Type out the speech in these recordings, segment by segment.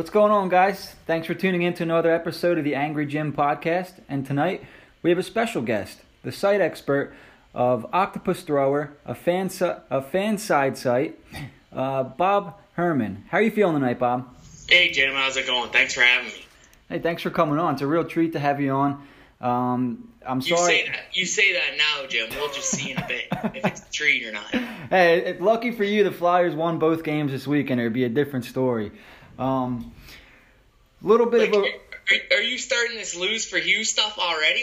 What's going on, guys? Thanks for tuning in to another episode of the Angry Jim Podcast. And tonight, we have a special guest, the site expert of Octopus Thrower, a fan side site, Bob Herman. How are you feeling tonight, Bob? Hey, Jim. How's it going? Thanks for having me. Hey, thanks for coming on. It's a real treat to have you on. I'm sorry. You say that now, Jim. We'll just see in a bit if it's a treat or not. Hey, lucky for you, the Flyers won both games this week, and it would be a different story. Are you starting this lose for Hughes stuff already?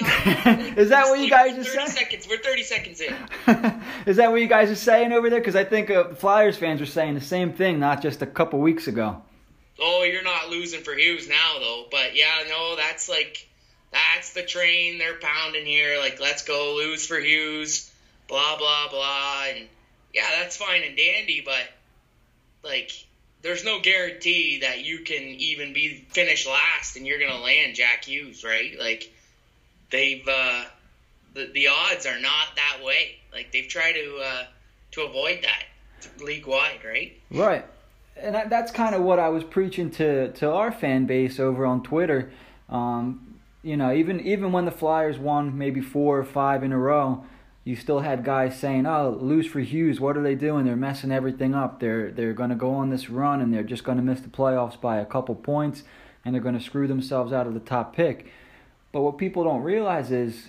Is that what you guys are saying? We're 30 seconds in. Is that what you guys are saying over there? Because I think Flyers fans are saying the same thing, not just a couple weeks ago. Oh, you're not losing for Hughes now, though. But, yeah, no, that's the train they're pounding here. Like, let's go lose for Hughes, blah, blah, blah. And, yeah, that's fine and dandy, but, like, there's no guarantee that you can even be finished last and you're going to land Jack Hughes, right? Like, they've the odds are not that way. Like, they've tried to avoid that league-wide, right? Right. And that's kind of what I was preaching to our fan base over on Twitter. You know, even when the Flyers won maybe 4 or 5 in a row, you still had guys saying, "Oh, lose for Hughes. What are they doing? They're messing everything up. They're going to go on this run and they're just going to miss the playoffs by a couple points, and they're going to screw themselves out of the top pick." But what people don't realize is,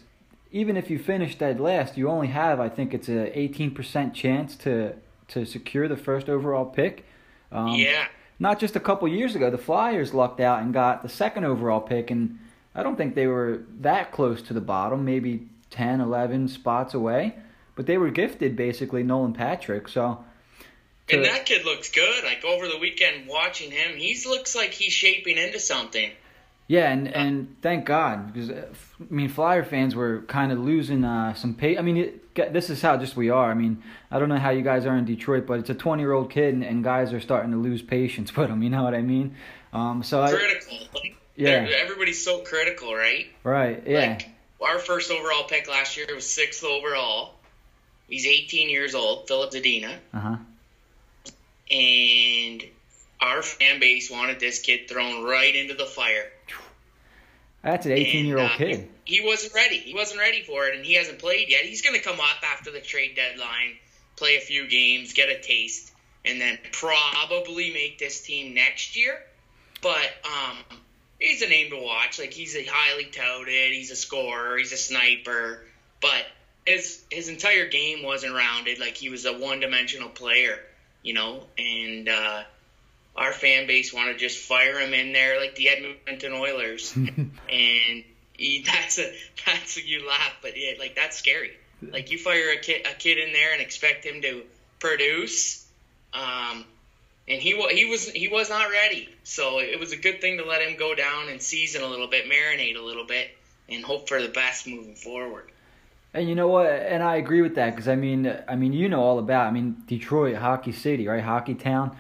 even if you finish dead last, you only have, I think it's a 18% chance to secure the first overall pick. Yeah. Not just a couple years ago, the Flyers lucked out and got the second overall pick, and I don't think they were that close to the bottom. Maybe 10, 11 spots away, but they were gifted basically Nolan Patrick. And that kid looks good. Like, over the weekend watching him, he looks like he's shaping into something. Yeah, and thank God, because I mean, Flyer fans were kind of losing some pace. I mean, this is how just we are. I mean, I don't know how you guys are in Detroit, but it's a 20-year-old kid, and guys are starting to lose patience with him. You know what I mean? Critical. Everybody's so critical, right? Right. Yeah. Like, our first overall pick last year was 6th overall. He's 18 years old, Filip Zadina. Uh-huh. And our fan base wanted this kid thrown right into the fire. That's an 18-year-old kid. He wasn't ready. He wasn't ready for it, and he hasn't played yet. He's going to come up after the trade deadline, play a few games, get a taste, and then probably make this team next year. But he's a name to watch. Like, he's a highly touted. He's a scorer. He's a sniper. But his entire game wasn't rounded. Like, he was a one-dimensional player, you know. And our fan base wanted to just fire him in there like the Edmonton Oilers. And you laugh, but like, that's scary. Like, you fire a kid in there and expect him to produce. And he was not ready, so it was a good thing to let him go down and season a little bit, marinate a little bit, and hope for the best moving forward. And you know what? And I agree with that, because I mean, you know all about. I mean, Detroit, hockey city, right? Hockey town.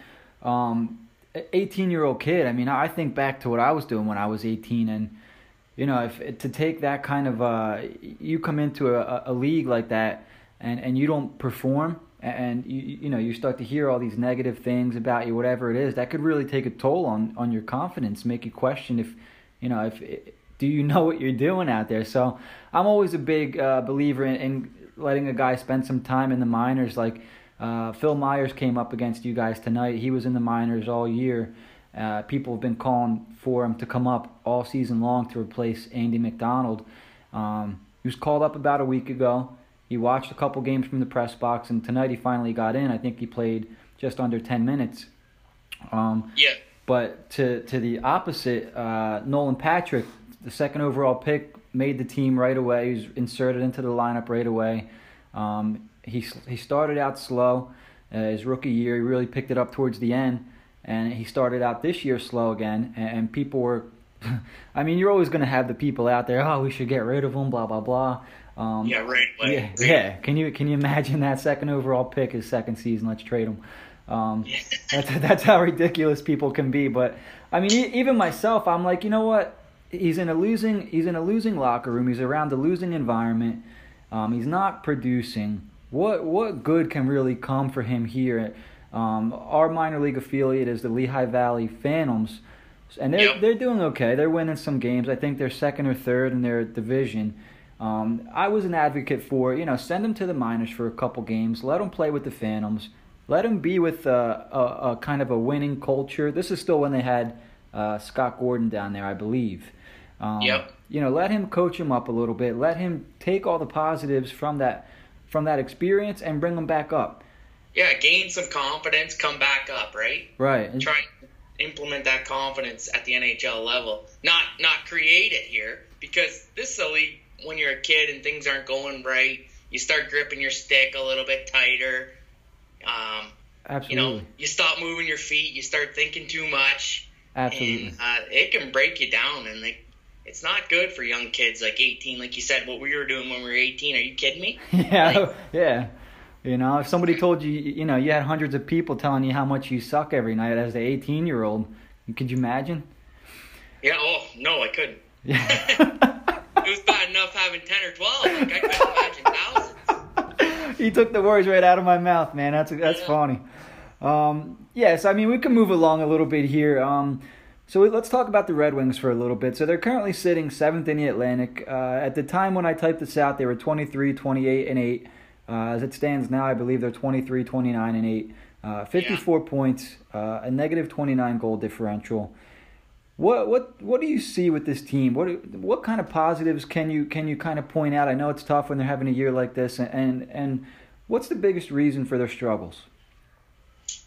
18-year-old kid. I mean, I think back to what I was doing when I was 18, and you know, if to take that kind of you come into a league like that, and you don't perform. And you know you start to hear all these negative things about you, whatever it is, that could really take a toll on your confidence, make you question if do you know what you're doing out there. So I'm always a big believer in letting a guy spend some time in the minors. Like Phil Myers came up against you guys tonight. He was in the minors all year. People have been calling for him to come up all season long to replace Andy McDonald. He was called up about a week ago. He watched a couple games from the press box, and tonight he finally got in. I think he played just under 10 minutes. Yeah. But to the opposite, Nolan Patrick, the second overall pick, made the team right away. He was inserted into the lineup right away. He started out slow his rookie year. He really picked it up towards the end, and he started out this year slow again, and people were – I mean, you're always going to have the people out there, "Oh, we should get rid of him, blah, blah, blah." Yeah, right. Yeah. Can you imagine that second overall pick, his second season? Let's trade him. That's how ridiculous people can be. But I mean, even myself, I'm like, you know what? He's in a losing locker room. He's around a losing environment. He's not producing. What good can really come for him here? Our minor league affiliate is the Lehigh Valley Phantoms. And they're doing okay. They're winning some games. I think they're second or third in their division. I was an advocate for, send them to the minors for a couple games. Let them play with the Phantoms. Let them be with a kind of a winning culture. This is still when they had Scott Gordon down there, I believe. Let him coach him up a little bit. Let him take all the positives from that experience and bring them back up. Yeah, gain some confidence, come back up, right? Right. Try and implement that confidence at the NHL level. Not create it here, because this is a league when you're a kid and things aren't going right, you start gripping your stick a little bit tighter. Absolutely. You stop moving your feet, you start thinking too much. Absolutely. And, it can break you down, and it's not good for young kids like 18. Like you said, what we were doing when we were 18, are you kidding me? Yeah, yeah. If somebody told you, you had hundreds of people telling you how much you suck every night as an 18-year-old, could you imagine? Yeah, oh, no, I couldn't. Yeah. It was bad enough having 10 or 12. Like, I couldn't imagine thousands. You took the words right out of my mouth, man. That's funny. So, we can move along a little bit here. So let's talk about the Red Wings for a little bit. So they're currently sitting 7th in the Atlantic. At the time when I typed this out, they were 23, 28, and 8. As it stands now, I believe they're 23, 29, and 8. 54 points, a negative 29 goal differential. What do you see with this team? What kind of positives can you kind of point out? I know it's tough when they're having a year like this, and what's the biggest reason for their struggles?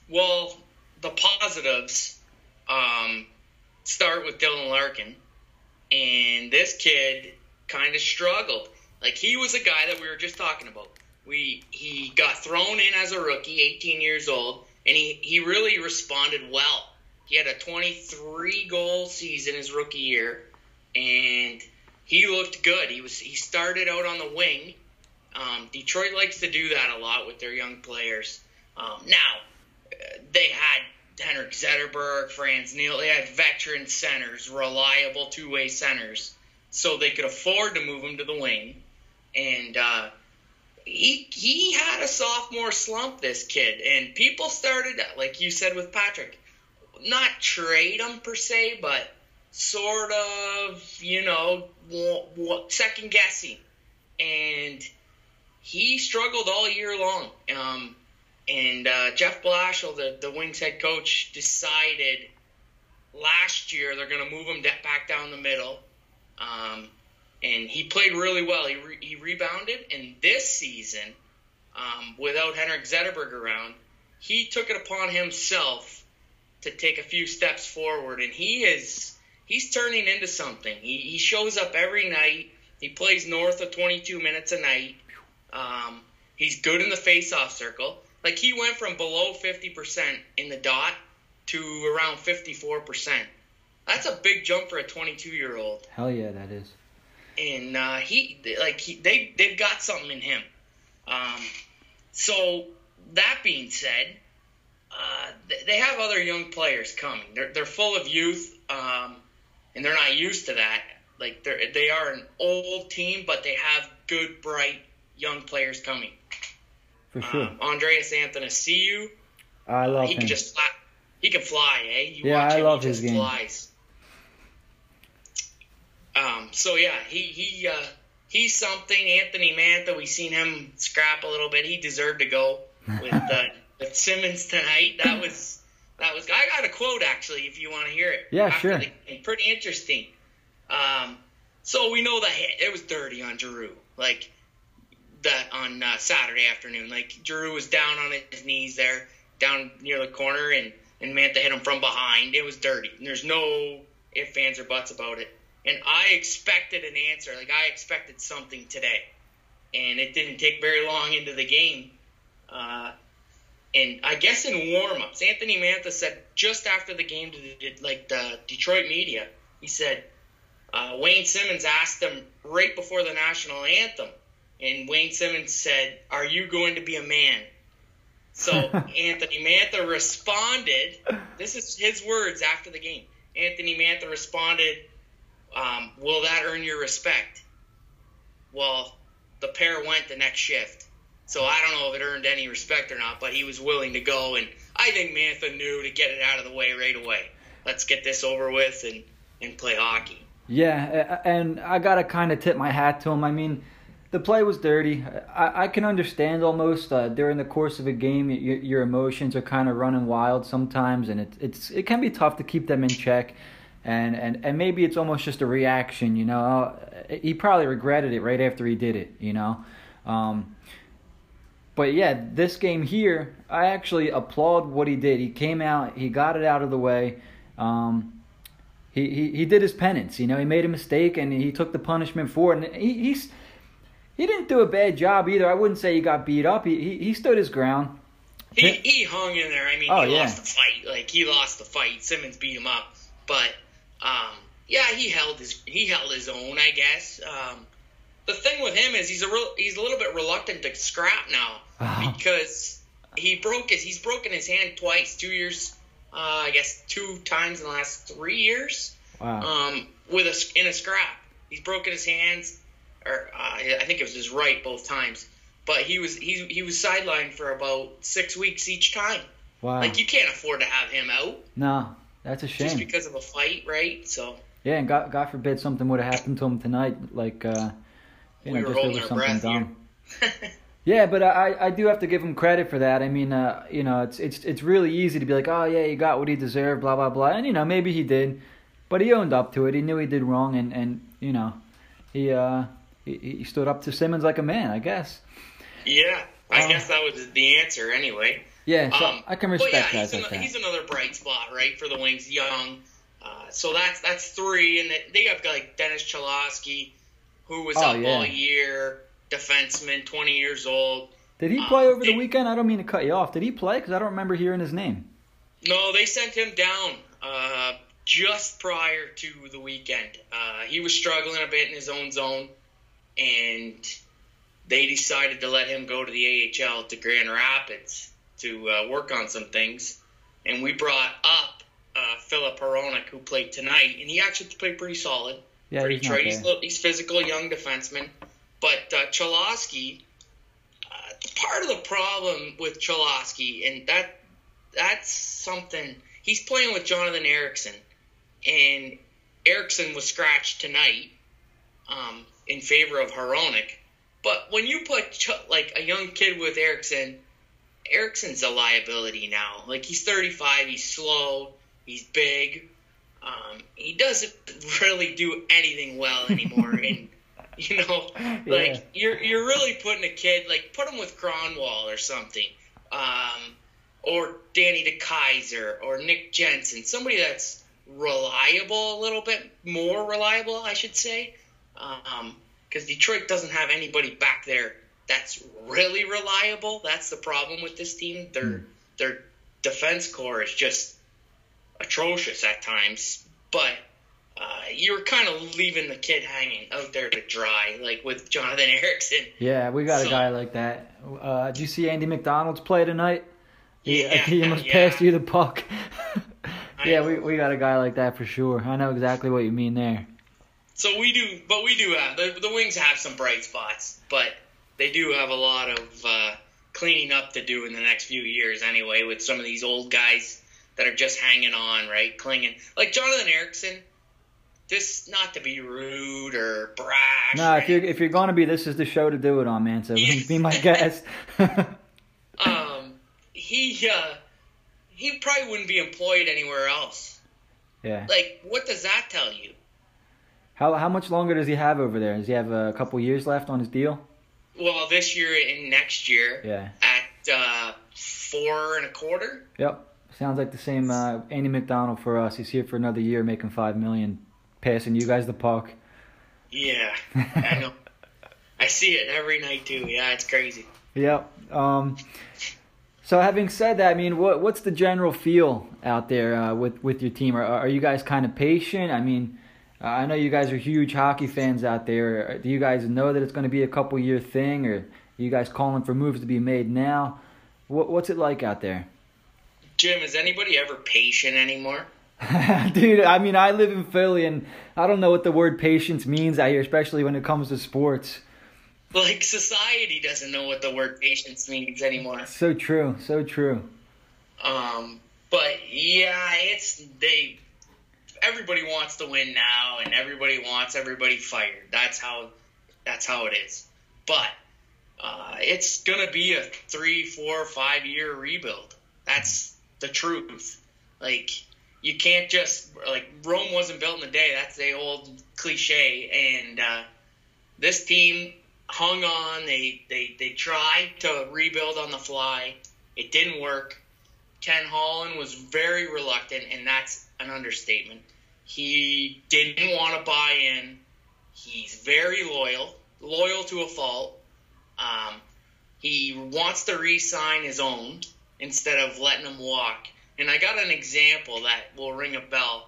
Well, the positives start with Dylan Larkin, and this kid kind of struggled. Like, he was a guy that we were just talking about. He got thrown in as a rookie, 18 years old, and he really responded well. He had a 23-goal season his rookie year, and he looked good. He started out on the wing. Detroit likes to do that a lot with their young players. They had Henrik Zetterberg, Franz Neal. They had veteran centers, reliable two-way centers, so they could afford to move him to the wing. And he had a sophomore slump, this kid, and people started, like you said with Patrick, not trade him per se, but sort of, second guessing. And he struggled all year long. Jeff Blashill, the Wings head coach, decided last year they're going to move him back down the middle. And he played really well. He rebounded. And this season, without Henrik Zetterberg around, he took it upon himself to take a few steps forward, and he's turning into something. He shows up every night. He plays north of 22 minutes a night. He's good in the face-off circle. Like, he went from below 50% in the dot to around 54%. That's a big jump for a 22-year-old. Hell yeah, that is. And they've got something in him. So that being said, they have other young players coming. They're full of youth, and they're not used to that. Like, they are an old team, but they have good, bright young players coming. For sure. Andreas Anthonessiou. I love him. He can fly, eh? I love his game. Flies. He's something. Anthony Mantha, we've seen him scrap a little bit. He deserved to go with But Simmonds tonight, that was. I got a quote, actually, if you want to hear it. Yeah, sure. Pretty interesting. So we know the hit. It was dirty on Giroux, like that on Saturday afternoon. Like, Giroux was down on his knees there, down near the corner, and Mantha hit him from behind. It was dirty. And there's no ifs, ands, or buts about it. And I expected an answer. Like, I expected something today, and it didn't take very long into the game. And I guess in warm-ups, Anthony Mantha said just after the game to the Detroit media, he said Wayne Simmonds asked him right before the national anthem, and Wayne Simmonds said, "Are you going to be a man?" So Anthony Mantha responded, this is his words after the game, Anthony Mantha responded, "Will that earn your respect?" Well, the pair went the next shift. So I don't know if it earned any respect or not, but he was willing to go, and I think Mantha knew to get it out of the way right away. let's get this over with and play hockey. Yeah, and I got to kind of tip my hat to him. I mean, the play was dirty. I can understand almost during the course of a game, your emotions are kind of running wild sometimes, and it can be tough to keep them in check. And maybe it's almost just a reaction, you know. He probably regretted it right after he did it, you know. But yeah, this game here, I actually applaud what he did. He came out, he got it out of the way. He did his penance, you know. He made a mistake and he took the punishment for it. And he didn't do a bad job either. I wouldn't say he got beat up. He stood his ground. He hung in there. I mean, lost the fight. Like, he lost the fight. Simmonds beat him up, but. He held his own, I guess. The thing with him is he's a little bit reluctant to scrap now because he's broken his hand twice, 2 years, I guess 2 times in the last 3 years. Wow. In a scrap, he's broken his hands, or I think it was his right both times. But he was sidelined for about 6 weeks each time. Wow. Like, you can't afford to have him out. No. That's a shame. Just because of a fight, right? So. Yeah, and God forbid something would have happened to him tonight, like just over something dumb. Yeah, but I do have to give him credit for that. I mean, you know, it's really easy to be like, oh yeah, he got what he deserved, blah blah blah, and you know maybe he did, but he owned up to it. He knew he did wrong, and you know, he stood up to Simmonds like a man, I guess. Yeah, I guess that was the answer anyway. Yeah, so I can respect guys like that. He's another bright spot, right, for the Wings. Young, so that's 3, and they have like Dennis Cholosky, who was up all year, defenseman, 20 years old. Did he play over the weekend? I don't mean to cut you off. Did he play? Because I don't remember hearing his name. No, they sent him down just prior to the weekend. He was struggling a bit in his own zone, and they decided to let him go to the AHL to Grand Rapids to work on some things, and we brought up Filip Hronek, who played tonight, and he actually played pretty solid for Detroit. He's physical, young defenseman, but Cholosky, part of the problem with Cholosky, and that's something, he's playing with Jonathan Ericsson, and Ericsson was scratched tonight in favor of Hronek, but when you put like a young kid with Ericsson, Ericsson's a liability now. Like, he's 35, he's slow, he's big. He doesn't really do anything well anymore. And, you know, like, you're really putting a kid, like, put him with Grönwall or something, or Danny DeKeyser or Nick Jensen, somebody that's reliable, a little bit more reliable, I should say, because Detroit doesn't have anybody back there that's really reliable. That's the problem with this team. Their defense core is just atrocious at times. But you're kind of leaving the kid hanging out there to dry, like with Jonathan Ericsson. Yeah, we got a guy like that. Did you see Andy McDonald's play tonight? He almost passed you the puck. Yeah, we got a guy like that for sure. I know exactly what you mean there. So we do have the Wings have some bright spots, but they do have a lot of cleaning up to do in the next few years anyway, with some of these old guys that are just hanging on, right, clinging. Like Jonathan Ericsson, this, not to be rude or brash. No, right? if you're going to be, this is the show to do it on, man, so be my guest. He probably wouldn't be employed anywhere else. Yeah. Like, what does that tell you? How much longer does he have over there? Does he have a couple years left on his deal? Well, this year and next year at 4.25. Yep. Sounds like the same Andy McDonald for us. He's here for another year making $5 million, passing you guys the puck. Yeah, I know. I see it every night too. Yeah, it's crazy. Yep. So having said that, I mean, what's the general feel out there with your team? Are you guys kind of patient? I mean, I know you guys are huge hockey fans out there. Do you guys know that it's going to be a couple-year thing, or are you guys calling for moves to be made now? What's it like out there? Jim, is anybody ever patient anymore? Dude, I mean, I live in Philly, and I don't know what the word patience means out here, especially when it comes to sports. Like, society doesn't know what the word patience means anymore. So true. But, yeah, it's – they – everybody wants to win now, and everybody wants everybody fired. That's how it is. But it's gonna be a 3, 4, 5 year rebuild. That's the truth. Like, you can't just Rome wasn't built in a day. That's the old cliche. And this team hung on. They tried to rebuild on the fly. It didn't work. Ken Holland was very reluctant, and that's an understatement. He didn't want to buy in. He's very loyal to a fault. He wants to re-sign his own instead of letting him walk. And I got an example that will ring a bell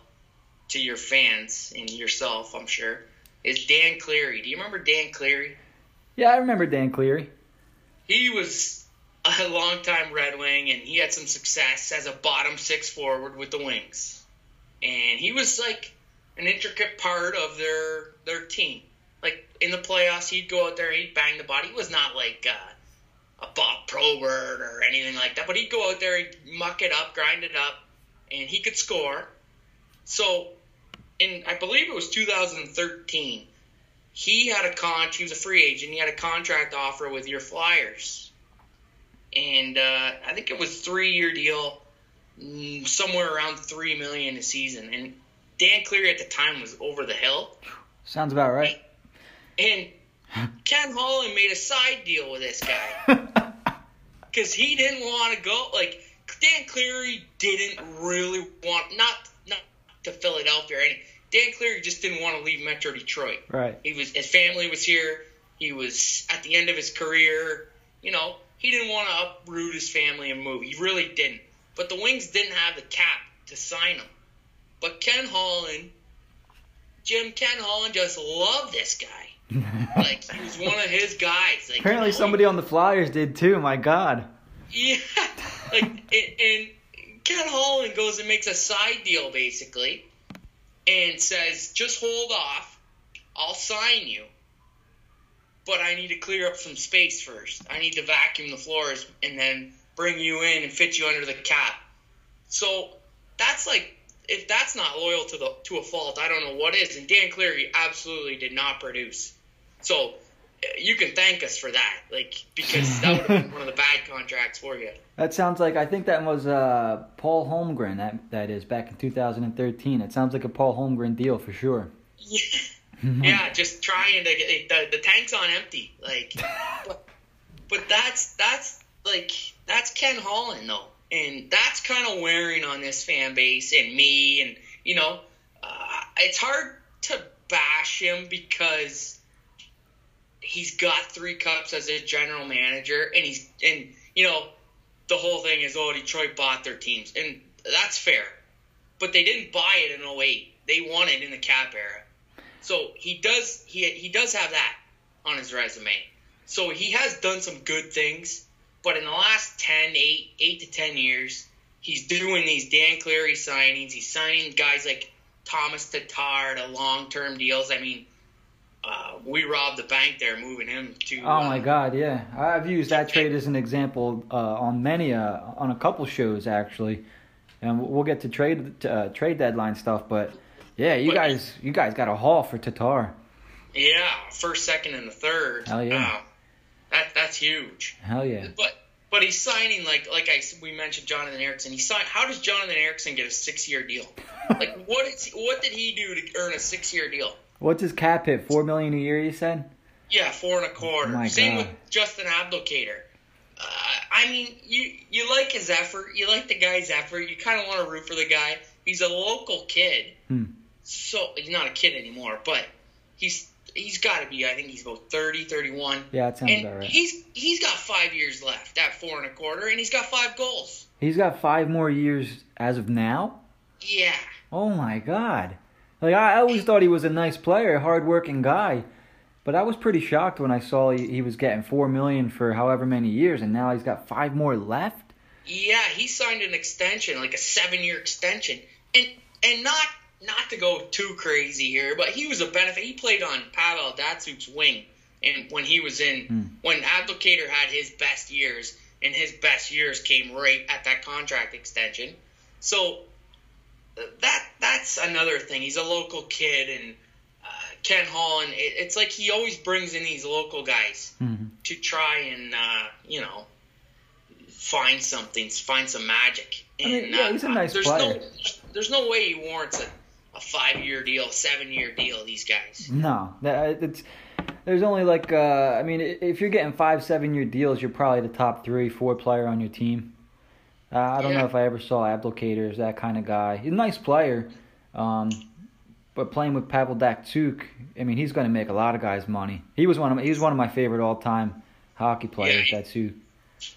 to your fans and yourself, I'm sure, is Dan Cleary. Do you remember Dan Cleary? Yeah, I remember Dan Cleary. He was a long-time Red Wing, and he had some success as a bottom six forward with the Wings. And he was like an intricate part of their team. Like, in the playoffs, he'd go out there, he'd bang the body. He was not like a Bob Probert or anything like that, but he'd go out there, he'd muck it up, grind it up, and he could score. So, in I believe it was 2013, he was a free agent, he had a contract offer with your Flyers. And I think it was a 3-year deal, somewhere around $3 million a season. And Dan Cleary at the time was over the hill. Sounds about right. And Ken Holland made a side deal with this guy because he didn't want to go. Like, Dan Cleary didn't really want, not to Philadelphia or anything. Dan Cleary just didn't want to leave Metro Detroit. Right. His family was here. He was at the end of his career. You know, he didn't want to uproot his family and move. He really didn't. But the Wings didn't have the cap to sign him. But Ken Holland just loved this guy. Like, he was one of his guys. Like, apparently somebody on the Flyers did too, my God. Yeah. Like, and Ken Holland goes and makes a side deal, basically, and says, just hold off, I'll sign you, but I need to clear up some space first. I need to vacuum the floors and then bring you in and fit you under the cap. So that's like, if that's not loyal to a fault, I don't know what is. And Dan Cleary absolutely did not produce. So you can thank us for that, because that would have been one of the bad contracts for you. That sounds like, I think that was Paul Holmgren, that is, back in 2013. It sounds like a Paul Holmgren deal for sure. Yeah, just trying to get the tank's on empty. But that's Ken Holland, though. And that's kind of wearing on this fan base and me. And, it's hard to bash him because he's got 3 cups as a general manager. And, the whole thing is, Detroit bought their teams. And that's fair. But they didn't buy it in 2008. They won it in the cap era. So he does have that on his resume. So he has done some good things. But in the last 8 to 10 years, he's doing these Dan Cleary signings. He's signing guys like Thomas Tatar to long-term deals. I mean, we robbed the bank there moving him to... Oh, my God, yeah. I've used that trade as an example on a couple shows, actually. And we'll get to trade deadline stuff. But, yeah, you guys got a haul for Tatar. Yeah, first, second, and the third. Hell, yeah. That's huge. Hell yeah! But he's signing we mentioned Jonathan Ericsson. He signed. How does Jonathan Ericsson get a 6-year deal? What did he do to earn a 6-year deal? What's his cap hit? $4 million a year, you said? Yeah, 4.25. Oh my Same God. With Justin Abdelkader. You like his effort. You like the guy's effort. You kind of want to root for the guy. He's a local kid, so he's not a kid anymore, but he's. He's got to be, I think he's about 30, 31. Yeah, that sounds about right. He's got 5 years left at 4.25, and he's got 5 goals. He's got 5 more years as of now? Yeah. Oh, my God. I always thought he was a nice player, a hard-working guy. But I was pretty shocked when I saw he was getting $4 million for however many years, and now he's got 5 more left? Yeah, he signed an extension, like a 7-year extension. And not to go too crazy here, but he was a benefit. He played on Pavel Datsuk's wing, and when he was in, when Abdelkader had his best years, and his best years came right at that contract extension. So that's another thing. He's a local kid, and Ken Hall, and it's like he always brings in these local guys to try and find some magic. And I mean, yeah, he's a nice player. There's no way he warrants a 5-year deal, 7-year deal. These guys. No, there's only if you're getting 5-7-year deals, you're probably the top 3-4 player on your team. I don't know if I ever saw Abdulkader, that kind of guy. He's a nice player, but playing with Pavel Datsyuk, I mean, he's going to make a lot of guys money. He was one of my favorite all-time hockey players. Yeah, Datsyuk.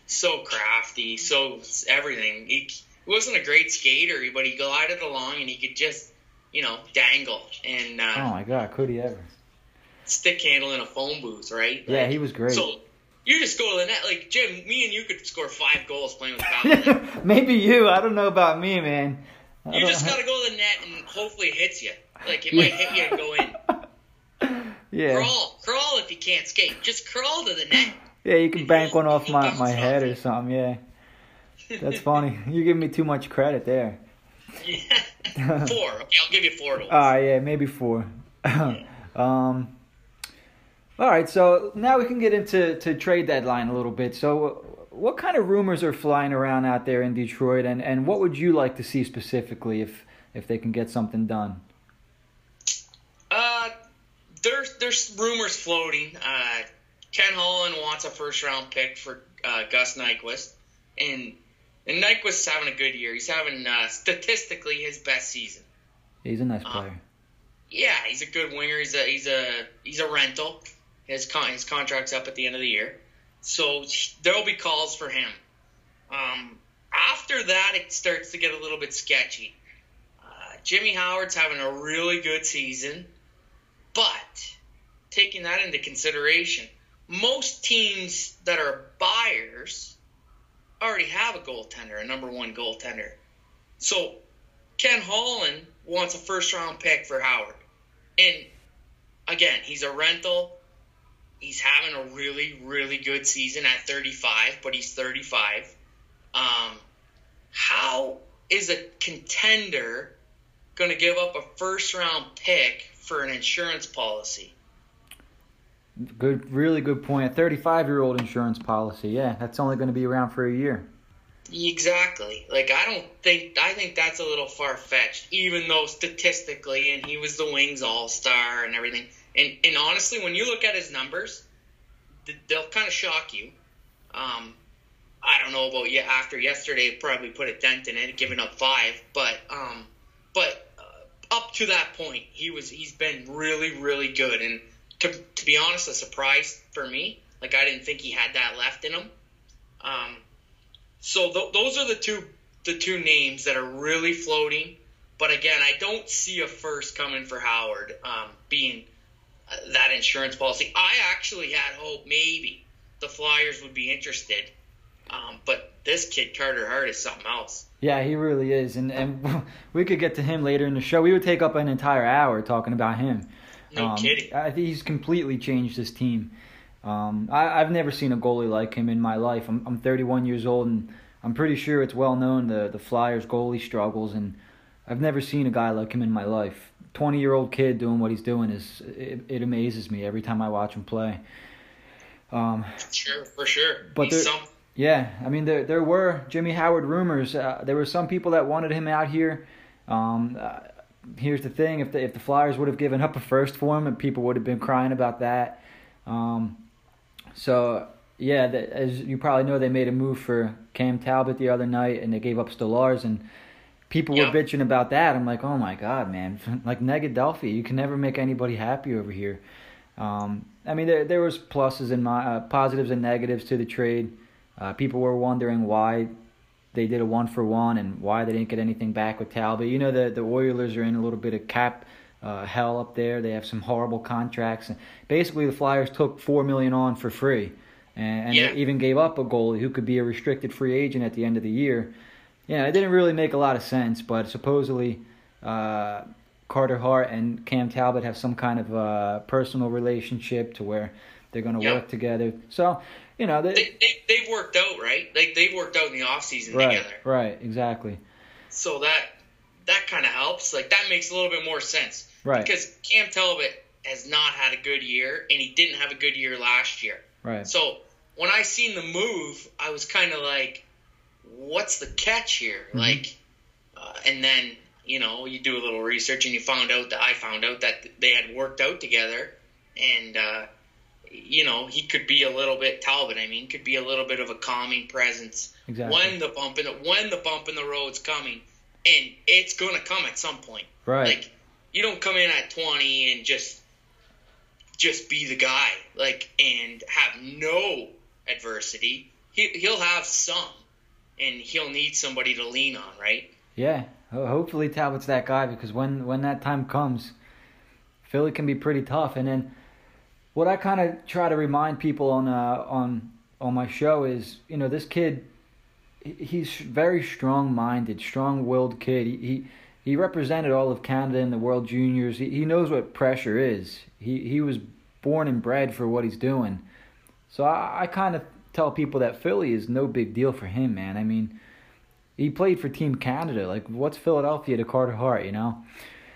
So crafty, so everything. He wasn't a great skater, but he glided along and he could just, dangle. And oh my God, could he ever? Stick handle in a phone booth, right? Yeah, he was great. So you just go to the net, like Jim. Me and you could score 5 goals playing with Pavel. Maybe you. I don't know about me, man. You just gotta go to the net and hopefully it hits you. Like it might hit you and go in. Yeah. Crawl if you can't skate. Just crawl to the net. Yeah, you can bank one off my head or something. Yeah. That's funny. You're giving me too much credit there. Yeah. 4. Okay, I'll give you 4 goals. Yeah, maybe 4. All right, so now we can get into trade deadline a little bit. So what kind of rumors are flying around out there in Detroit, and what would you like to see specifically if they can get something done? There's rumors floating. Ken Holland wants a first-round pick for Gus Nyquist, and Nyquist's having a good year. He's having statistically his best season. He's a nice player. Yeah, he's a good winger. He's a rental. His contract's up at the end of the year, so there'll be calls for him. After that, it starts to get a little bit sketchy. Jimmy Howard's having a really good season, but taking that into consideration, most teams that are buyers already have a goaltender, a number one goaltender. So Ken Holland wants a first-round pick for Howard, and again, he's a rental. He's having a really, really good season at 35, but he's 35. How is a contender going to give up a first-round pick for an insurance policy? Good, really good point. A 35-year-old insurance policy, yeah. That's only going to be around for a year. Exactly. I think that's a little far-fetched, even though statistically, and he was the Wings All-Star and everything. And honestly, when you look at his numbers, they'll kind of shock you. I don't know about you. After yesterday, probably put a dent in it, giving up 5. But up to that point, he's been really, really good. And to be honest, a surprise for me. I didn't think he had that left in him. So those are the two names that are really floating. But again, I don't see a first coming for Howard being that insurance policy. I actually had hope maybe the Flyers would be interested, but this kid Carter Hart is something else. Yeah, he really is, and we could get to him later in the show. We would take up an entire hour talking about him. No kidding. I think he's completely changed this team. I've never seen a goalie like him in my life. I'm 31 years old, and I'm pretty sure it's well known the Flyers goalie struggles, and I've never seen a guy like him in my life. 20-year-old kid doing what he's doing it amazes me every time I watch him play. Sure, for sure. But there were Jimmy Howard rumors. There were some people that wanted him out here. Here's the thing: if the Flyers would have given up a first for him, and people would have been crying about that. As you probably know, they made a move for Cam Talbot the other night, and they gave up Stolarz and. People were bitching about that. I'm like, oh, my God, man. Negadelphia, you can never make anybody happy over here. There was pluses and positives and negatives to the trade. People were wondering why they did a 1-for-1 and why they didn't get anything back with Talbot. The Oilers are in a little bit of cap hell up there. They have some horrible contracts. And basically, the Flyers took $4 million on for free. And they even gave up a goalie who could be a restricted free agent at the end of the year. Yeah, it didn't really make a lot of sense, but supposedly Carter Hart and Cam Talbot have some kind of personal relationship to where they're going to work together. So, they've worked out, right? They've worked out in the offseason together. Right, exactly. So that that kind of helps. Like, that makes a little bit more sense. Right. Because Cam Talbot has not had a good year, and he didn't have a good year last year. Right. So when I seen the move, I was kind of like, what's the catch here? Mm-hmm. Like, and then, you know, you do a little research, and you found out that they had worked out together, and, you know, he could be a little bit, Talbot, I mean, could be a little bit of a calming presence. Exactly. When the bump in the road's coming, and it's going to come at some point. Right. Like, you don't come in at 20 and just be the guy, like, and have no adversity. He'll have some, and he'll need somebody to lean on, right? Yeah. Hopefully Talbot's that guy, because when that time comes, Philly can be pretty tough. And then what I kind of try to remind people on my show is, you know, this kid, he's very strong-minded, strong-willed kid. He represented all of Canada in the World Juniors. He knows what pressure is. He was born and bred for what he's doing. So I kind of tell people that Philly is no big deal for him, man. I mean, he played for Team Canada. Like, what's Philadelphia to Carter Hart, you know?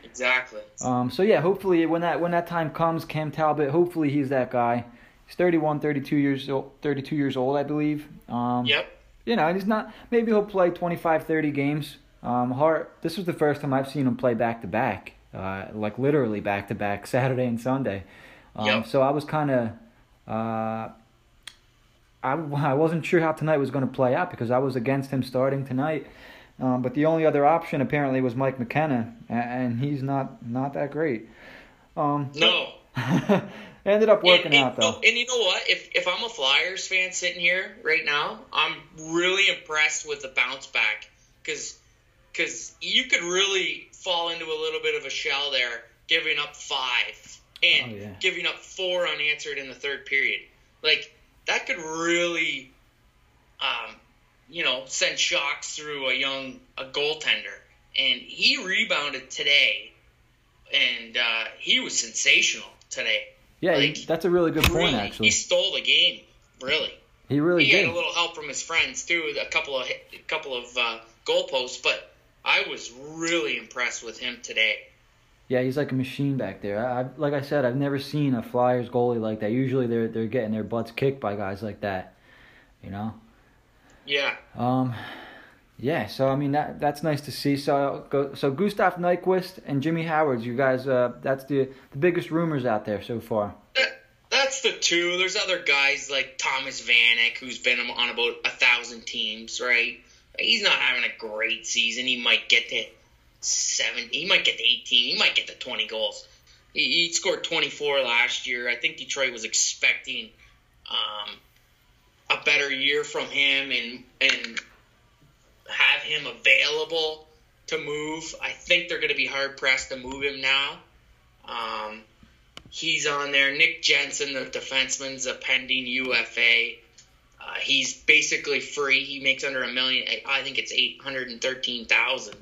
Exactly. So, yeah, hopefully when that time comes, Cam Talbot, hopefully he's that guy. He's 32 years old, I believe. Yep. You know, and he's not – maybe he'll play 25, 30 games. Hart, this was the first time I've seen him play back-to-back, like literally back-to-back, Saturday and Sunday. Yep. So I was kind of I wasn't sure how tonight was going to play out, because I was against him starting tonight. But the only other option apparently was Mike McKenna, and he's not that great. No. Ended up working out, though. And you know what? If I'm a Flyers fan sitting here right now, I'm really impressed with the bounce back, because you could really fall into a little bit of a shell there, giving up 5 and giving up 4 unanswered in the third period. Like, that could really, you know, send shocks through a goaltender. And he rebounded today, and he was sensational today. Yeah, like, that's a really good point, actually. He stole the game, really. He did. He had a little help from his friends, too, a couple of goalposts, but I was really impressed with him today. Yeah, he's like a machine back there. Like I said, I've never seen a Flyers goalie like that. Usually they're getting their butts kicked by guys like that, you know? Yeah. Yeah, so, I mean, that's nice to see. So Gustav Nyquist and Jimmy Howard, you guys, that's the biggest rumors out there so far. That's the two. There's other guys like Thomas Vanek, who's been on about 1,000 teams, right? He's not having a great season. He might get to 7, he might get to 18, he might get to 20 goals. He scored 24 last year. I think Detroit was expecting a better year from him and have him available to move. I think they're going to be hard-pressed to move him now. He's on there. Nick Jensen, the defenseman's a pending UFA. He's basically free. He makes under $1 million. I think it's $813,000.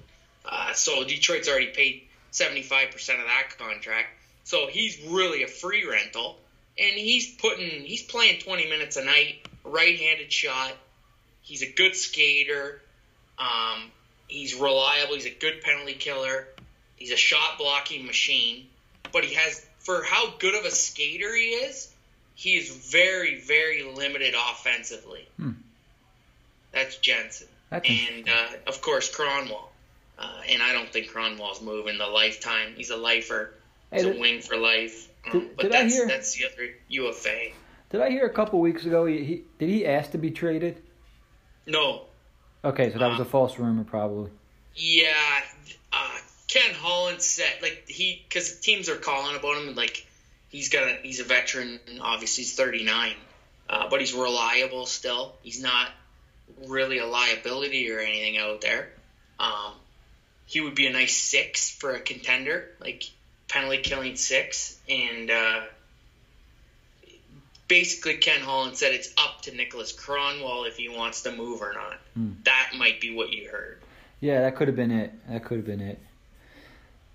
So Detroit's already paid 75% of that contract. So he's really a free rental, and he's playing 20 minutes a night, right-handed shot. He's a good skater. He's reliable. He's a good penalty killer. He's a shot-blocking machine. But he has, for how good of a skater he is, he is very, very limited offensively. That's Jensen. And, of course, Cronwall. And I don't think Cronwall's moving the lifetime. He's a lifer. He's a wing for life. That's the other UFA. Did I hear a couple weeks ago, did he ask to be traded? No. Okay, so that was a false rumor probably. Yeah. Ken Holland said, like, because teams are calling about him, and, like, he's a veteran, and obviously he's 39, but he's reliable still. He's not really a liability or anything out there. He would be a nice 6 for a contender, like penalty killing 6. And basically Ken Holland said it's up to Nicholas Cronwall if he wants to move or not. That might be what you heard. Yeah, that could have been it.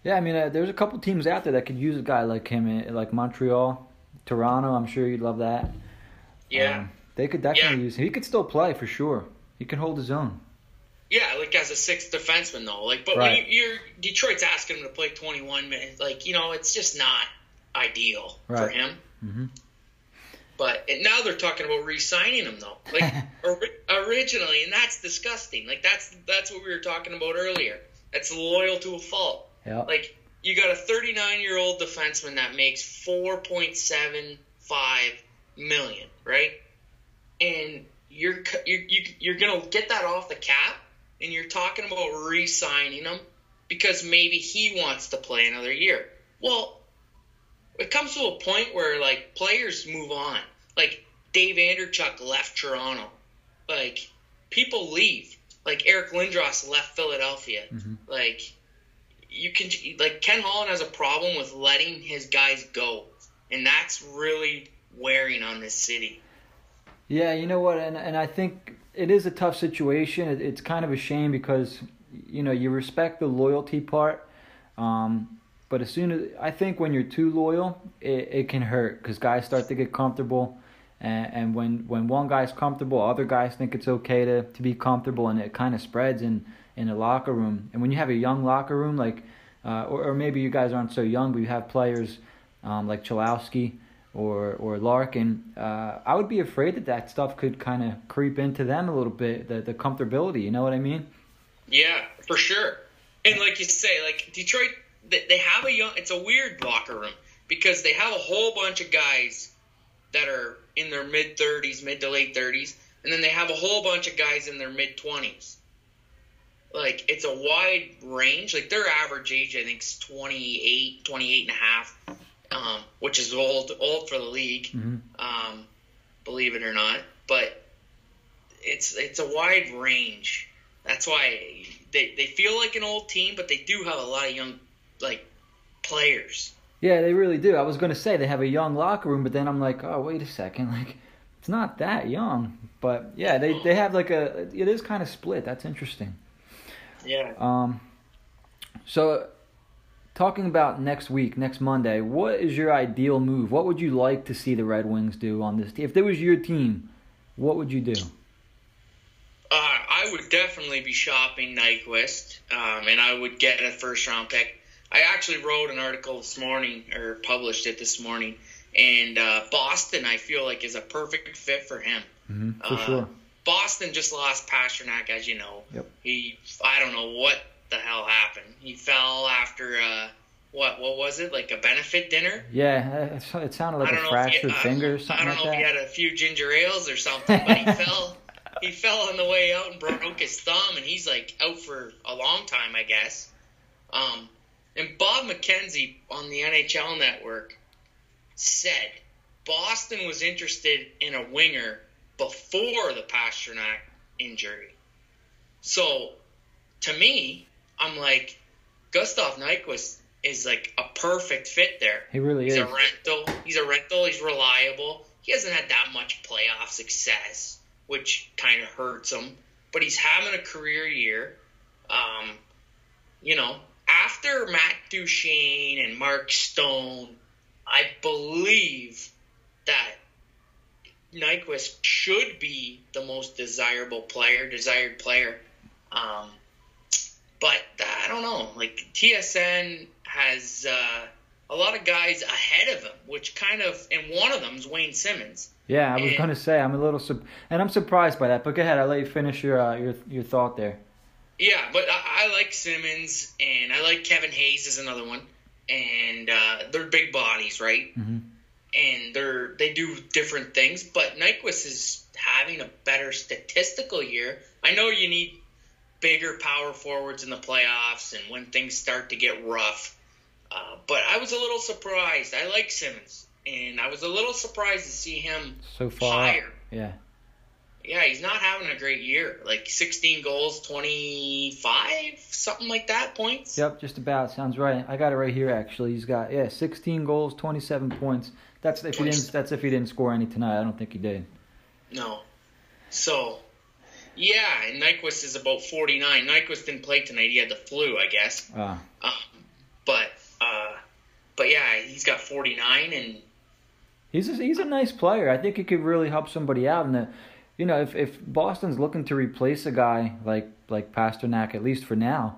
Yeah, I mean, there's a couple teams out there that could use a guy like him, like Montreal, Toronto. I'm sure you'd love that. Yeah. They could definitely use him. He could still play for sure. He can hold his own. Yeah, like as a sixth defenseman though. Like, but right. when you're Detroit's asking him to play 21 minutes, like, you know, it's just not ideal right. for him. Mm-hmm. But and now they're talking about re-signing him though. Like originally, and that's disgusting. Like that's what we were talking about earlier. That's loyal to a fault. Yep. Like you got a 39-year-old defenseman that makes $4.75 million, right? And you're gonna get that off the cap, and you're talking about re-signing him because maybe he wants to play another year. Well, it comes to a point where like players move on. Like Dave Anderchuk left Toronto. Like people leave. Like Eric Lindros left Philadelphia. Mm-hmm. Like you can like Ken Holland has a problem with letting his guys go, and that's really wearing on this city. Yeah, you know what, and I think it is a tough situation. It's kind of a shame because you know you respect the loyalty part, but as soon as I think when you're too loyal, it can hurt because guys start to get comfortable. And when one guy's comfortable, other guys think it's okay to be comfortable, and it kind of spreads in a locker room. And when you have a young locker room, like or maybe you guys aren't so young, but you have players like Cholowski or Larkin, I would be afraid that stuff could kind of creep into them a little bit, the comfortability, you know what I mean? Yeah, for sure. And like you say, like Detroit, they have it's a weird locker room because they have a whole bunch of guys that are in their mid-30s, mid to late 30s, and then they have a whole bunch of guys in their mid-20s. Like, it's a wide range. Like, their average age, I think, is 28 and a half, which is old for the league, mm-hmm. Believe it or not. But it's a wide range. That's why they feel like an old team, but they do have a lot of young, like, players. Yeah, they really do. I was going to say they have a young locker room, but then I'm like, oh, wait a second. Like, it's not that young. But, yeah, they have like it is kind of split. That's interesting. Yeah. So talking about next week, next Monday, what is your ideal move? What would you like to see the Red Wings do on this team? If there was your team, what would you do? I would definitely be shopping Nyquist, and I would get a first-round pick. I actually wrote an article this morning, or published it this morning, and Boston, I feel like, is a perfect fit for him. Mm-hmm, for sure. Boston just lost Pasternak, as you know. Yep. I don't know what the hell happened. He fell after what was it, like a benefit dinner? Yeah, it sounded like a fractured finger or something like that. I don't know if he had a few ginger ales or something, but he fell. He fell on the way out and broke his thumb, and he's like out for a long time, I guess. And Bob McKenzie on the NHL Network said Boston was interested in a winger before the Pasternak injury. So, to me, I'm like, Gustav Nyquist is like a perfect fit there. He really is. He's a rental. He's reliable. He hasn't had that much playoff success, which kind of hurts him. But he's having a career year. You know, after Matt Duchene and Mark Stone, I believe that Nyquist should be the most desired player. But I don't know. Like, TSN has a lot of guys ahead of him, which kind of – and one of them is Wayne Simmonds. Yeah, I was going to say I'm a little and I'm surprised by that. But go ahead. I'll let you finish your thought there. Yeah, but I like Simmonds, and I like Kevin Hayes is another one. And they're big bodies, right? Mm-hmm. And they do different things, but Nyquist is having a better statistical year. I know you need bigger power forwards in the playoffs and when things start to get rough, but I was a little surprised. I like Simmonds, and I was a little surprised to see him so far higher. Yeah. Yeah, he's not having a great year. Like 16 goals, 25, something like that, points. Yep, just about. Sounds right. I got it right here, actually. He's got 16 goals, 27 points. That's if he didn't score any tonight. I don't think he did. No. So, yeah, and Nyquist is about 49. Nyquist didn't play tonight. He had the flu, I guess. But yeah, he's got 49, and he's a nice player. I think he could really help somebody out in the. you know, if Boston's looking to replace a guy like Pasternak, at least for now,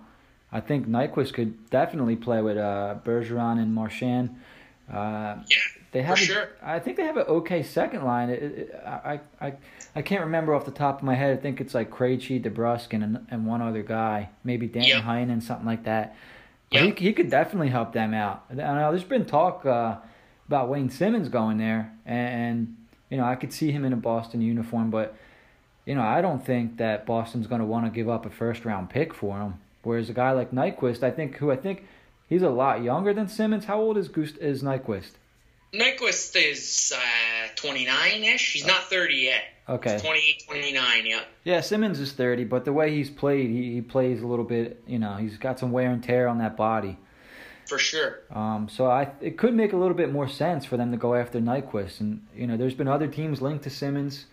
I think Nyquist could definitely play with Bergeron and Marchand. Yeah, they have sure. I think they have an okay second line. I can't remember off the top of my head. I think it's like Krejci, DeBrusk, and one other guy, maybe Dan Heinen, something like that. But he could definitely help them out. I know there's been talk about Wayne Simmonds going there, and you know I could see him in a Boston uniform, but you know I don't think that Boston's going to want to give up a first round pick for him. Whereas a guy like Nyquist, I think he's a lot younger than Simmonds. How old is Nyquist? Nyquist is 29-ish. He's not 30 yet. Okay. He's 28, 29, yeah. Yeah, Simmonds is 30, but the way he's played, he plays a little bit, you know, he's got some wear and tear on that body. For sure. So it could make a little bit more sense for them to go after Nyquist. And, you know, there's been other teams linked to Simmonds,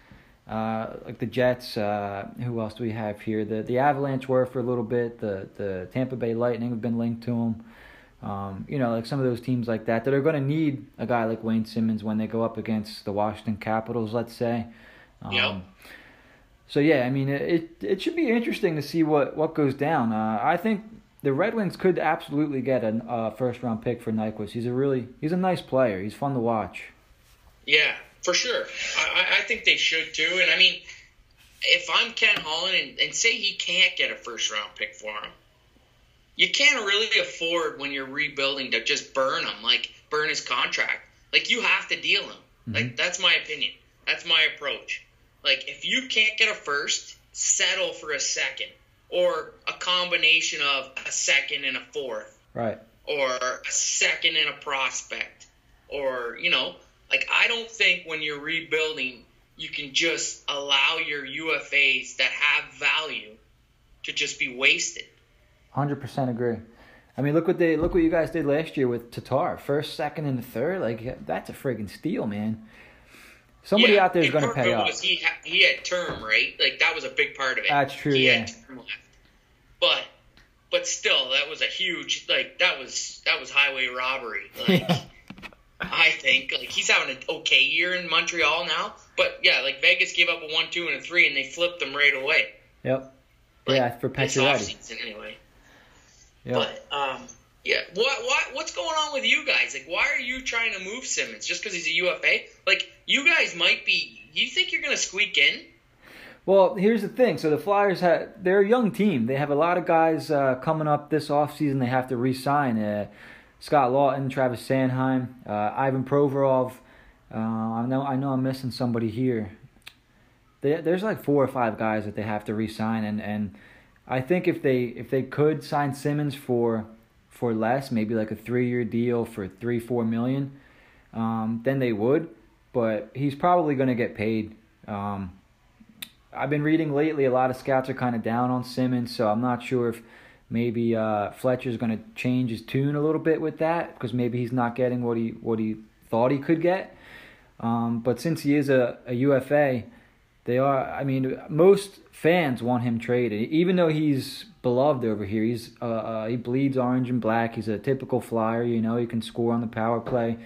like the Jets. Who else do we have here? The Avalanche were for a little bit. The Tampa Bay Lightning have been linked to him. You know, like some of those teams like that are going to need a guy like Wayne Simmonds when they go up against the Washington Capitals, let's say. Yep. So, yeah, I mean, it should be interesting to see what goes down. I think the Red Wings could absolutely get a first-round pick for Nyquist. He's a nice player. He's fun to watch. Yeah, for sure. I think they should, too. And, I mean, if I'm Ken Holland and say he can't get a first-round pick for him, you can't really afford when you're rebuilding to just burn him, like burn his contract. Like you have to deal him. Mm-hmm. Like that's my opinion. That's my approach. Like if you can't get a first, settle for a second or a combination of a second and a fourth. Right. Or a second and a prospect or, you know, like I don't think when you're rebuilding, you can just allow your UFAs that have value to just be wasted. 100% agree. I mean, look what you guys did last year with Tatar. First, second, and the third. Like, that's a friggin' steal, man. Somebody out there is going to pay off. He had term, right? Like, that was a big part of it. That's true, he had term left. But still, that was a huge, like, that was highway robbery. Like, I think. Like, he's having an okay year in Montreal now. But, yeah, like, Vegas gave up a 1-2 and a 3, and they flipped them right away. Yep. Like, yeah, for Pacioretty. This offseason, anyway. Yeah. But, what's going on with you guys? Like, why are you trying to move Simmonds? Just because he's a UFA? Like, you guys might be – you think you're going to squeak in? Well, here's the thing. So the Flyers, they're a young team. They have a lot of guys coming up this offseason they have to re-sign. Scott Lawton, Travis Sanheim, Ivan Provorov. I know I'm missing somebody here. There's like 4 or 5 guys that they have to re-sign, and – I think if they could sign Simmonds for less, maybe like a 3-year deal for $3-4 million, then they would. But he's probably going to get paid. I've been reading lately a lot of scouts are kind of down on Simmonds, so I'm not sure if maybe Fletcher's going to change his tune a little bit with that because maybe he's not getting what he thought he could get. But since he is a UFA. They are. I mean, most fans want him traded, even though he's beloved over here. He's he bleeds orange and black. He's a typical Flyer. You know, he can score on the power play.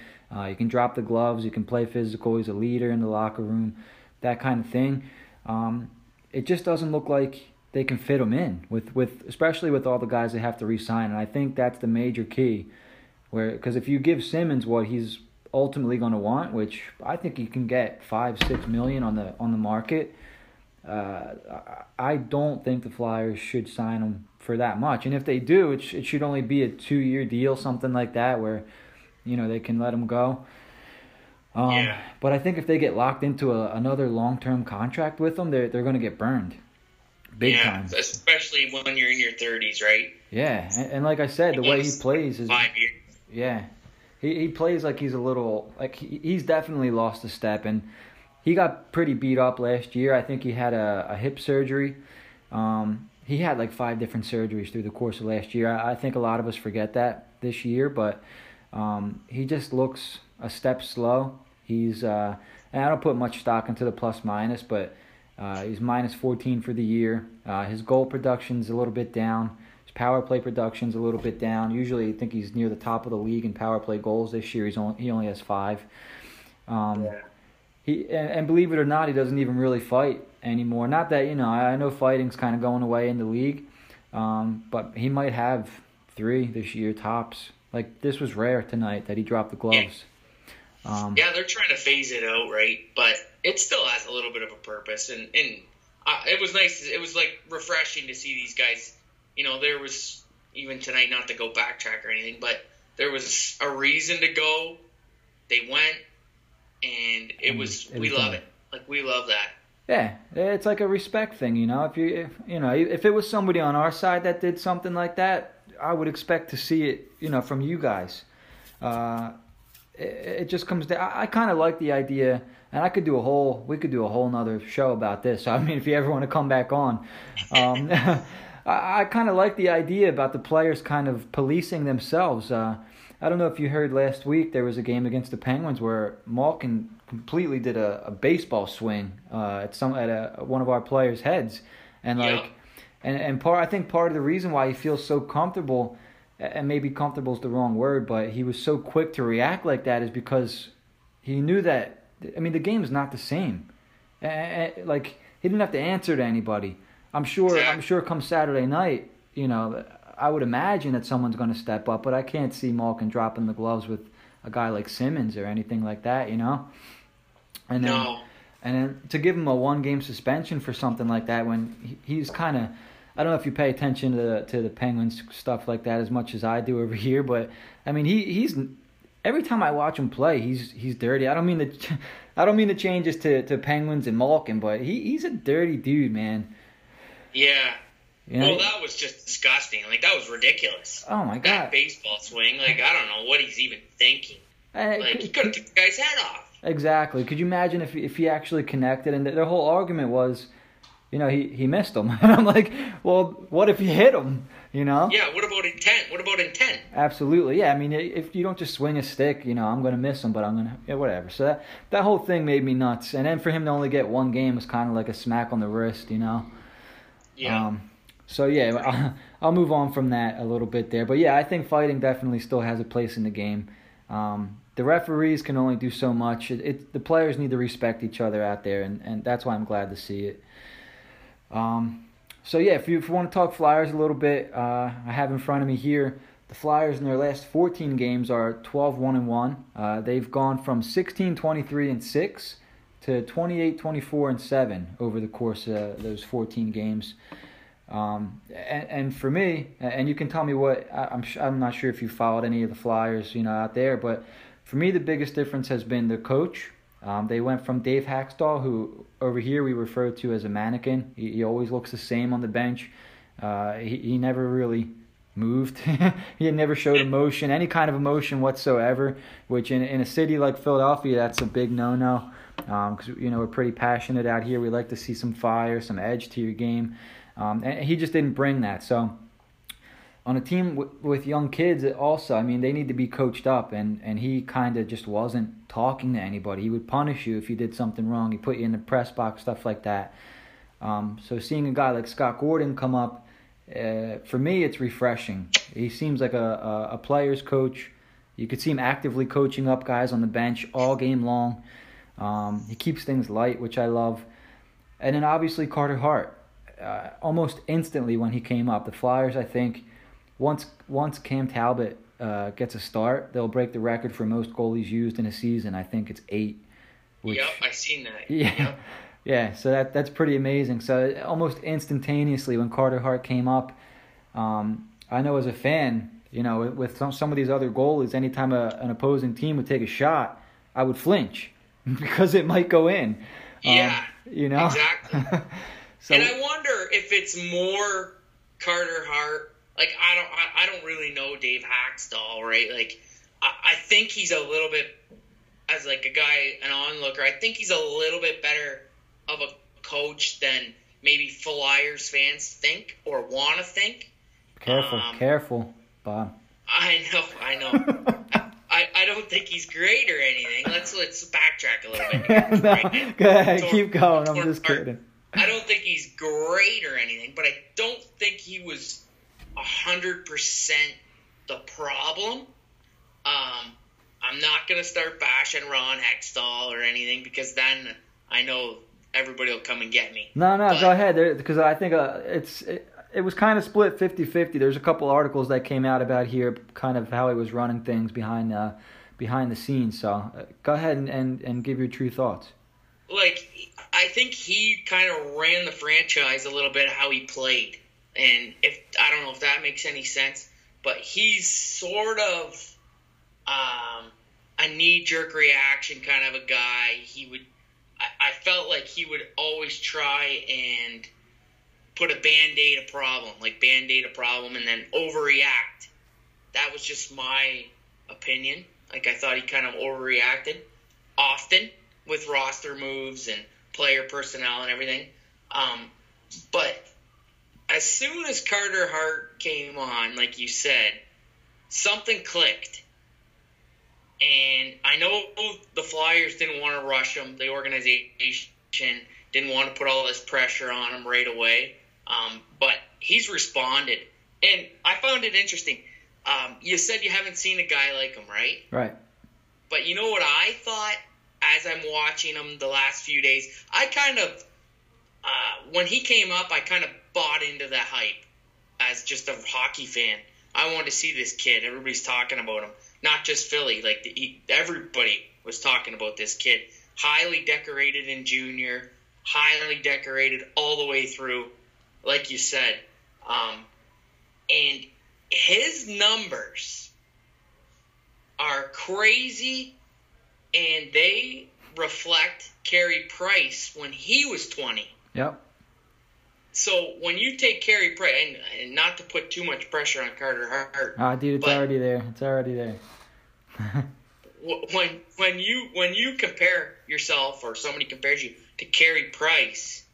He can drop the gloves. He can play physical. He's a leader in the locker room, that kind of thing. It just doesn't look like they can fit him in with especially with all the guys they have to re-sign. And I think that's the major key, where because if you give Simmonds what he's ultimately going to want, which I think you can get $5-6 million on the market. I don't think the Flyers should sign him for that much, and if they do, it should only be a 2-year deal, something like that, where you know they can let him go. But I think if they get locked into another long-term contract with him, they're going to get burned big time, especially when you're in your 30s, right? Yeah, and like I said, the way he plays is 5 years. Yeah. He plays like he's a little – like he's definitely lost a step, and he got pretty beat up last year. I think he had a hip surgery. He had like 5 different surgeries through the course of last year. I think a lot of us forget that this year, but he just looks a step slow. He's and I don't put much stock into the plus-minus, but he's minus 14 for the year. His goal production's a little bit down. Power play production's a little bit down. Usually I think he's near the top of the league in power play goals. This year he only has 5. And believe it or not, he doesn't even really fight anymore. Not that, I know fighting's kind of going away in the league, but he might have 3 this year tops. Like, this was rare tonight that he dropped the gloves. Yeah, they're trying to phase it out, right? But it still has a little bit of a purpose. And it was nice. It was, like, refreshing to see these guys. There was, even tonight, not to go backtrack or anything, but there was a reason to go. They went. And we love it. Like, we love that. Yeah, it's like a respect thing, If it was somebody on our side that did something like that, I would expect to see it, from you guys. It just comes down. I kind of like the idea, and we could do a whole nother show about this. I mean, if you ever want to come back on, I kind of like the idea about the players kind of policing themselves. I don't know if you heard last week, there was a game against the Penguins where Malkin completely did a baseball swing at one of our players' heads, I think part of the reason why he feels so comfortable, and maybe comfortable is the wrong word, but he was so quick to react like that is because he knew that. I mean, the game's not the same. Like, he didn't have to answer to anybody. I'm sure come Saturday night, I would imagine that someone's going to step up, but I can't see Malkin dropping the gloves with a guy like Simmonds or anything like that, And then to give him a 1-game suspension for something like that when he's kind of, I don't know if you pay attention to the Penguins stuff like that as much as I do over here, but I mean he's every time I watch him play he's dirty. I don't mean the changes to Penguins and Malkin, but he's a dirty dude, man. Yeah. Well, that was just disgusting. Like, that was ridiculous. Oh, my God. That baseball swing. Like, I don't know what he's even thinking. He could have took the guy's head off. Exactly. Could you imagine if he actually connected? And their whole argument was, he missed him. And I'm like, well, what if he hit him, Yeah, what about intent? Absolutely. Yeah, I mean, if you don't just swing a stick, I'm going to miss him, but I'm going to whatever. So that whole thing made me nuts. And then for him to only get 1 game was kind of like a smack on the wrist, Yeah. So, yeah, I'll move on from that a little bit there. But, yeah, I think fighting definitely still has a place in the game. The referees can only do so much. The players need to respect each other out there, and that's why I'm glad to see it. So, yeah, if you want to talk Flyers a little bit, I have in front of me here the Flyers in their last 14 games are 12-1-1. They've gone from 16-23-6 to 28-24-7 over the course of those 14 games. And for me, and you can tell me what I'm not sure if you followed any of the Flyers, out there, but for me the biggest difference has been their coach. They went from Dave Hakstol, who over here we refer to as a mannequin. He always looks the same on the bench. He never really moved. He never showed emotion, any kind of emotion whatsoever. Which in a city like Philadelphia, that's a big no-no. Because we're pretty passionate out here. We like to see some fire, some edge to your game. And he just didn't bring that. So on a team with young kids also, I mean, they need to be coached up. And he kind of just wasn't talking to anybody. He would punish you if you did something wrong. He put you in the press box, stuff like that. So seeing a guy like Scott Gordon come up, for me, it's refreshing. He seems like a player's coach. You could see him actively coaching up guys on the bench all game long. He keeps things light, which I love. And then obviously Carter Hart. Almost instantly when he came up, the Flyers, I think, once Cam Talbot gets a start, they'll break the record for most goalies used in a season. I think it's 8. Yep, I've seen that. Yeah, yep. Yeah. So that's pretty amazing. So almost instantaneously when Carter Hart came up, I know as a fan, with some of these other goalies, anytime an opposing team would take a shot, I would flinch because it might go in. Yeah, exactly. So, and I wonder if it's more Carter Hart. Like, I don't really know Dave Hakstol, right? Like, I think he's a little bit, as like a guy, an onlooker, I think he's a little bit better of a coach than maybe Flyers fans think or want to think. Careful, Bob. I know. I don't think he's great or anything. Let's backtrack a little bit. No, go ahead, keep going. I'm just kidding. I don't think he's great or anything, but I don't think he was 100% the problem. I'm not going to start bashing Ron Hextall or anything, because then I know everybody will come and get me. No, go ahead, because I think it was kind of split 50-50. There's a couple articles that came out about here, kind of how he was running things behind the scenes. So go ahead and give your true thoughts. Like, I think he kind of ran the franchise a little bit how he played. And I don't know if that makes any sense, but he's sort of a knee-jerk reaction kind of a guy. I felt like he would always try and put a Band-Aid a problem, and then overreact. That was just my opinion. Like, I thought he kind of overreacted often with roster moves and player personnel and everything. But as soon as Carter Hart came on, like you said, something clicked. And I know the Flyers didn't want to rush him. The organization didn't want to put all this pressure on him right away. But he's responded. And I found it interesting. You said you haven't seen a guy like him, right? Right. But you know what I thought as I'm watching him the last few days? I kind of, when he came up, I kind of bought into that hype as just a hockey fan. I wanted to see this kid. Everybody's talking about him. Not just Philly. Like, everybody was talking about this kid. Highly decorated in junior, highly decorated all the way through, like you said. And his numbers are crazy, and they reflect Carey Price when he was 20. Yep. So when you take Carey Price, and not to put too much pressure on Carter Hart. Already there. It's already there. when you compare yourself, or somebody compares you to Carey Price,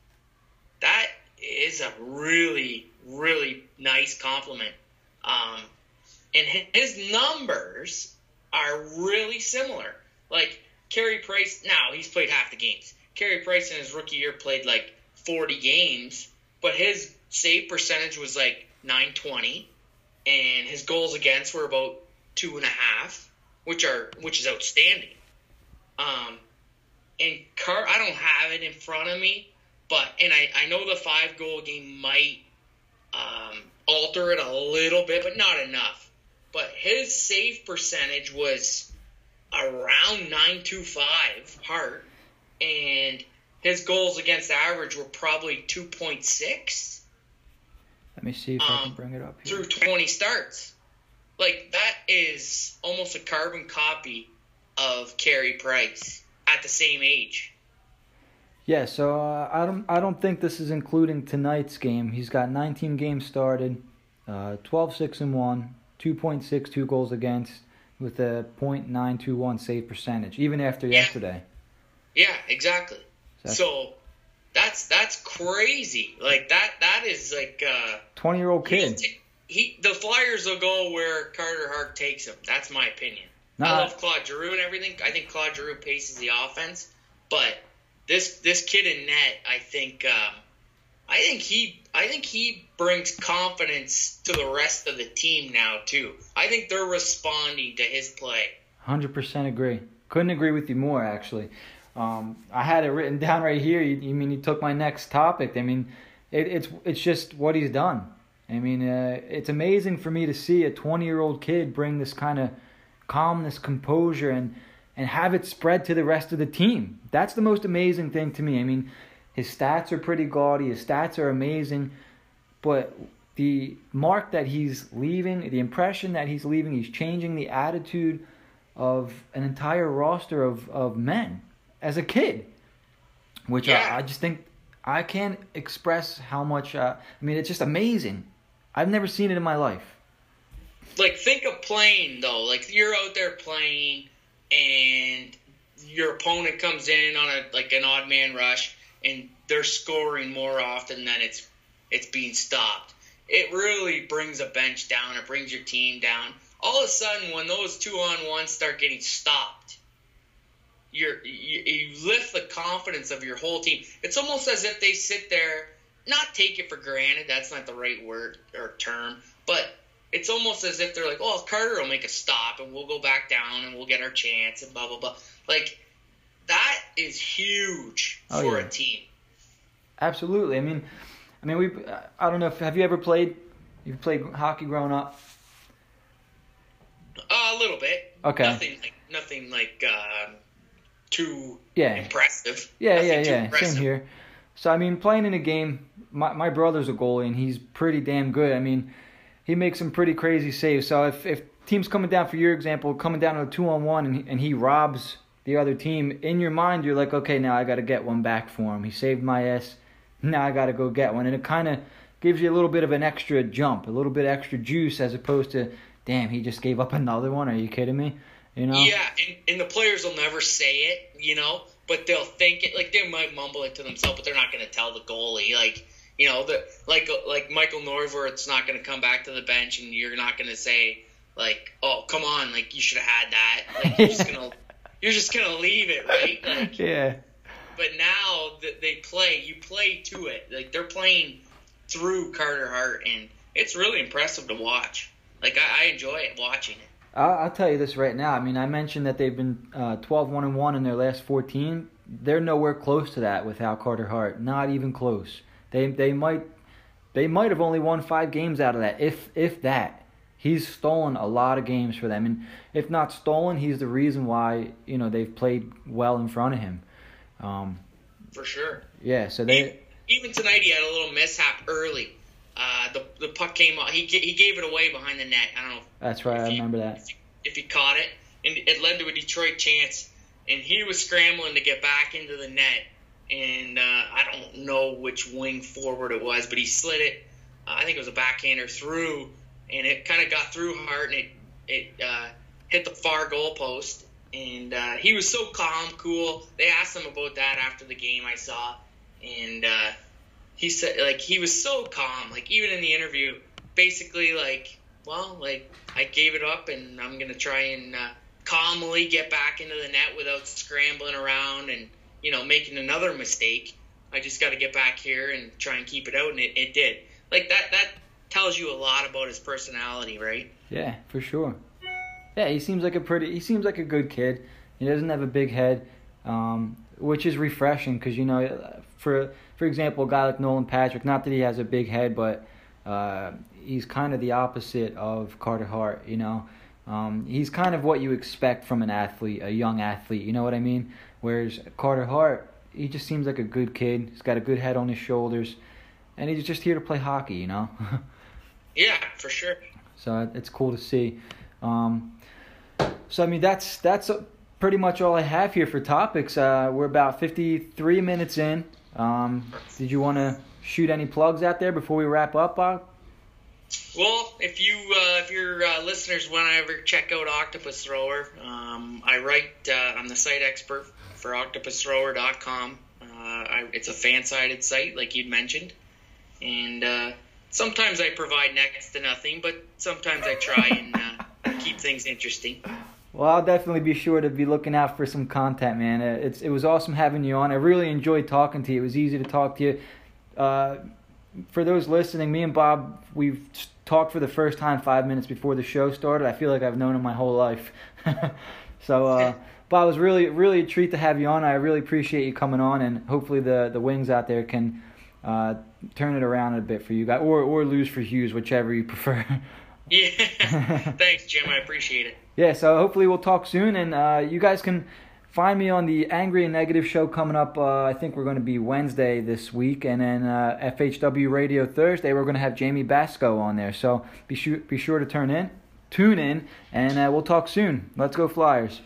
that is a really, really nice compliment. And his numbers are really similar. Like, Carey Price, now he's played half the games. Carey Price in his rookie year played like 40 games, but his save percentage was like .920, and his goals against were about 2.5, which is outstanding. And I don't have it in front of me, but I know the 5-goal game might alter it a little bit, but not enough. But his save percentage was around .925, Hart, and his goals against average were probably 2.6. Let me see if I can bring it up here. Through 20 starts. Like, that is almost a carbon copy of Carey Price at the same age. Yeah, so I don't think this is including tonight's game. He's got 19 games started, 12-6-1, 2.62 goals against, with a .921 save percentage, even after yesterday. Yeah, exactly. So that's crazy. Like, that is like a 20-year-old kid. The Flyers will go where Carter Hart takes him. That's my opinion. I love Claude Giroux and everything. I think Claude Giroux paces the offense, but this kid in net, I think he brings confidence to the rest of the team now too. I think they're responding to his play. 100% agree. Couldn't agree with you more, actually. I had it written down right here. You took my next topic. I mean, it's just what he's done. I mean, it's amazing for me to see a 20-year-old kid bring this kind of calmness, composure, and have it spread to the rest of the team. That's the most amazing thing to me. I mean, his stats are pretty gaudy. His stats are amazing. But the mark that he's leaving, the impression that he's leaving, he's changing the attitude of an entire roster of men as a kid, which I just think I can't express how much. I mean, it's just amazing. I've never seen it in my life. Like, think of playing, though. Like, you're out there playing, and your opponent comes in on an odd man rush, and they're scoring more often than it's being stopped. It really brings a bench down. It brings your team down. All of a sudden, when those 2-on-1s start getting stopped, you lift the confidence of your whole team. It's almost as if they sit there, not take it for granted. That's not the right word or term, but it's almost as if they're like, oh, Carter will make a stop and we'll go back down and we'll get our chance and blah, blah, blah. Like, that is huge for a team. Absolutely. I mean, I don't know if, have you ever played? You've played hockey growing up? A little bit. Okay. Nothing like too impressive. Yeah. Impressive. Same here. So, I mean, playing in a game, my brother's a goalie, and he's pretty damn good. I mean, he makes some pretty crazy saves. So if team's coming down, for your example, coming down to a 2-on-1 and he robs the other team, in your mind you're like, okay, now I got to get one back for him. He saved my ass. Now I got to go get one. And it kind of gives you a little bit of an extra jump, a little bit extra juice, as opposed to, damn, he just gave up another one. Are you kidding me? You know? Yeah, and the players will never say it, you know, but they'll think it. Like, they might mumble it to themselves, but they're not going to tell the goalie. Like, you know, like Michael Norvert's not going to come back to the bench, and you're not going to say, like, oh, come on, like, you should have had that. Like, you're just gonna leave it, right? Like, yeah. But now they play. You play to it. Like, they're playing through Carter Hart, and it's really impressive to watch. Like, I enjoy it, watching it. I'll tell you this right now. I mean, I mentioned that they've been 12-1-1 in their last 14. They're nowhere close to that without Carter Hart. Not even close. They might have only won 5 games out of that, if that. He's stolen a lot of games for them, and if not stolen, he's the reason why, you know, they've played well in front of him. For sure. Yeah. So they even tonight he had a little mishap early. The puck came off. He gave it away behind the net. I don't know. That's right. I remember that. If he caught it, and it led to a Detroit chance, and he was scrambling to get back into the net, and I don't know which wing forward it was, but he slid it. I think it was a backhander through, and it kind of got through Hart, and it hit the far goal post. And he was so calm, cool. They asked him about that after the game, I saw, and he said, like, he was so calm. Like, even in the interview, basically, like, well, like, I gave it up, and I'm gonna try and calmly get back into the net without scrambling around and, you know, making another mistake. I just got to get back here and try and keep it out, and it did. Like, that tells you a lot about his personality, right? Yeah, for sure. Yeah, he seems like a good kid. He doesn't have a big head, which is refreshing, because, you know, for example, a guy like Nolan Patrick, not that he has a big head, but he's kind of the opposite of Carter Hart, you know. He's kind of what you expect from an athlete, a young athlete, you know what I mean? Whereas Carter Hart, he just seems like a good kid. He's got a good head on his shoulders, and he's just here to play hockey, you know. Yeah, for sure. So it's cool to see. So, I mean, that's pretty much all I have here for topics. We're about 53 minutes in. Did you want to shoot any plugs out there before we wrap up, Bob? Well, if your listeners want to ever check out Octopus Thrower, I write. I'm the site expert for OctopusThrower.com. It's a fan-sided site, like you'd mentioned, and sometimes I provide next to nothing, but sometimes I try and keep things interesting. Well, I'll definitely be sure to be looking out for some content, man. It was awesome having you on. I really enjoyed talking to you. It was easy to talk to you. For those listening, me and Bob, we've talked for the first time 5 minutes before the show started. I feel like I've known him my whole life. So, Bob, it was really, really a treat to have you on. I really appreciate you coming on, and hopefully the Wings out there can turn it around a bit for you guys, or lose for Hughes, whichever you prefer. Yeah. Thanks, Jim. I appreciate it. Yeah, so hopefully we'll talk soon, and you guys can find me on the Angry and Negative show coming up. I think we're going to be Wednesday this week, and then FHW Radio Thursday, we're going to have Jamie Basco on there. So be sure to tune in, and we'll talk soon. Let's go Flyers.